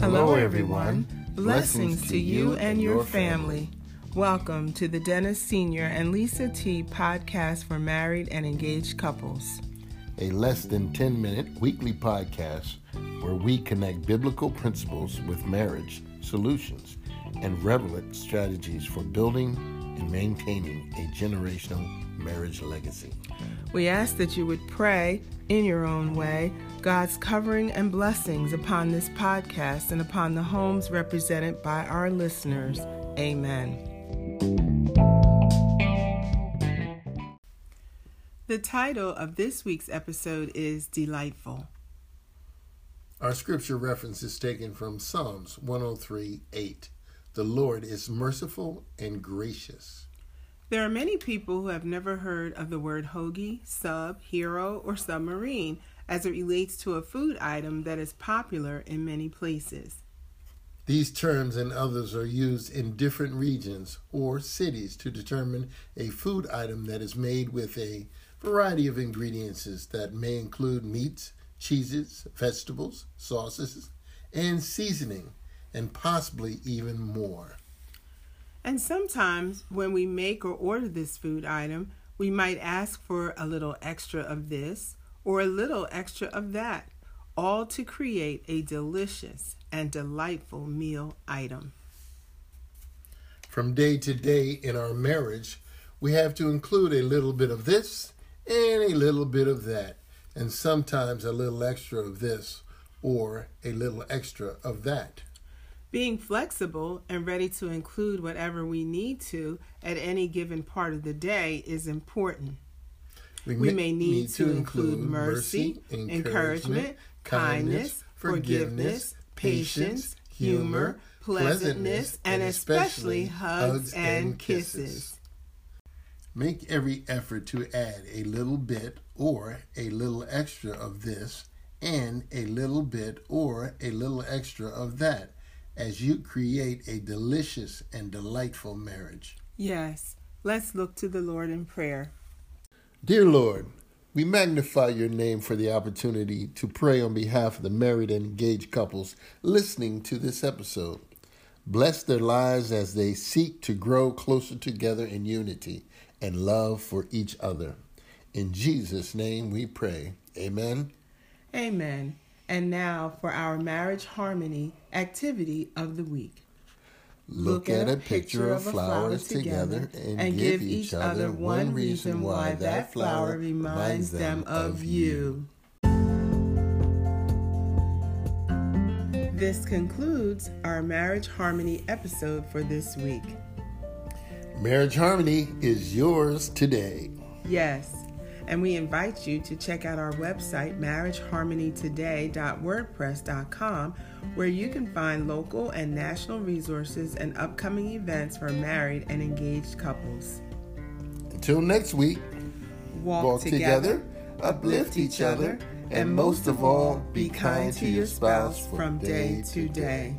Hello, everyone. Blessings to you and your family. Welcome to the Dennis Sr. and Lisa T. Podcast for married and engaged couples. A less than 10-minute weekly podcast where we connect biblical principles with marriage solutions and relevant strategies for building and maintaining a generational marriage legacy. We ask that you would pray in your own way God's covering and blessings upon this podcast and upon the homes represented by our listeners. Amen. The title of this week's episode is Delightful. Our scripture reference is taken from Psalms 103:8. The Lord is merciful and gracious. There are many people who have never heard of the word hoagie, sub, hero, or submarine as it relates to a food item that is popular in many places. These terms and others are used in different regions or cities to determine a food item that is made with a variety of ingredients that may include meats, cheeses, vegetables, sauces, and seasoning, and possibly even more. And sometimes when we make or order this food item, we might ask for a little extra of this or a little extra of that, all to create a delicious and delightful meal item. From day to day in our marriage, we have to include a little bit of this and a little bit of that, and sometimes a little extra of this or a little extra of that. Being flexible and ready to include whatever we need to at any given part of the day is important. We may need to include mercy, encouragement, kindness, forgiveness, patience, humor, pleasantness, and especially hugs and kisses. Make every effort to add a little bit or a little extra of this and a little bit or a little extra of that, as you create a delicious and delightful marriage. Yes, let's look to the Lord in prayer. Dear Lord, we magnify your name for the opportunity to pray on behalf of the married and engaged couples listening to this episode. Bless their lives as they seek to grow closer together in unity and love for each other. In Jesus' name we pray. Amen. Amen. And now for our marriage harmony activity of the week. Look at a picture of flowers together and give each other one reason why that flower reminds them of you. This concludes our Marriage Harmony episode for this week. Marriage Harmony is yours today. Yes. And we invite you to check out our website, marriageharmonytoday.wordpress.com, where you can find local and national resources and upcoming events for married and engaged couples. Until next week, walk together, uplift each other, and most of all, be kind to your spouse from day to day.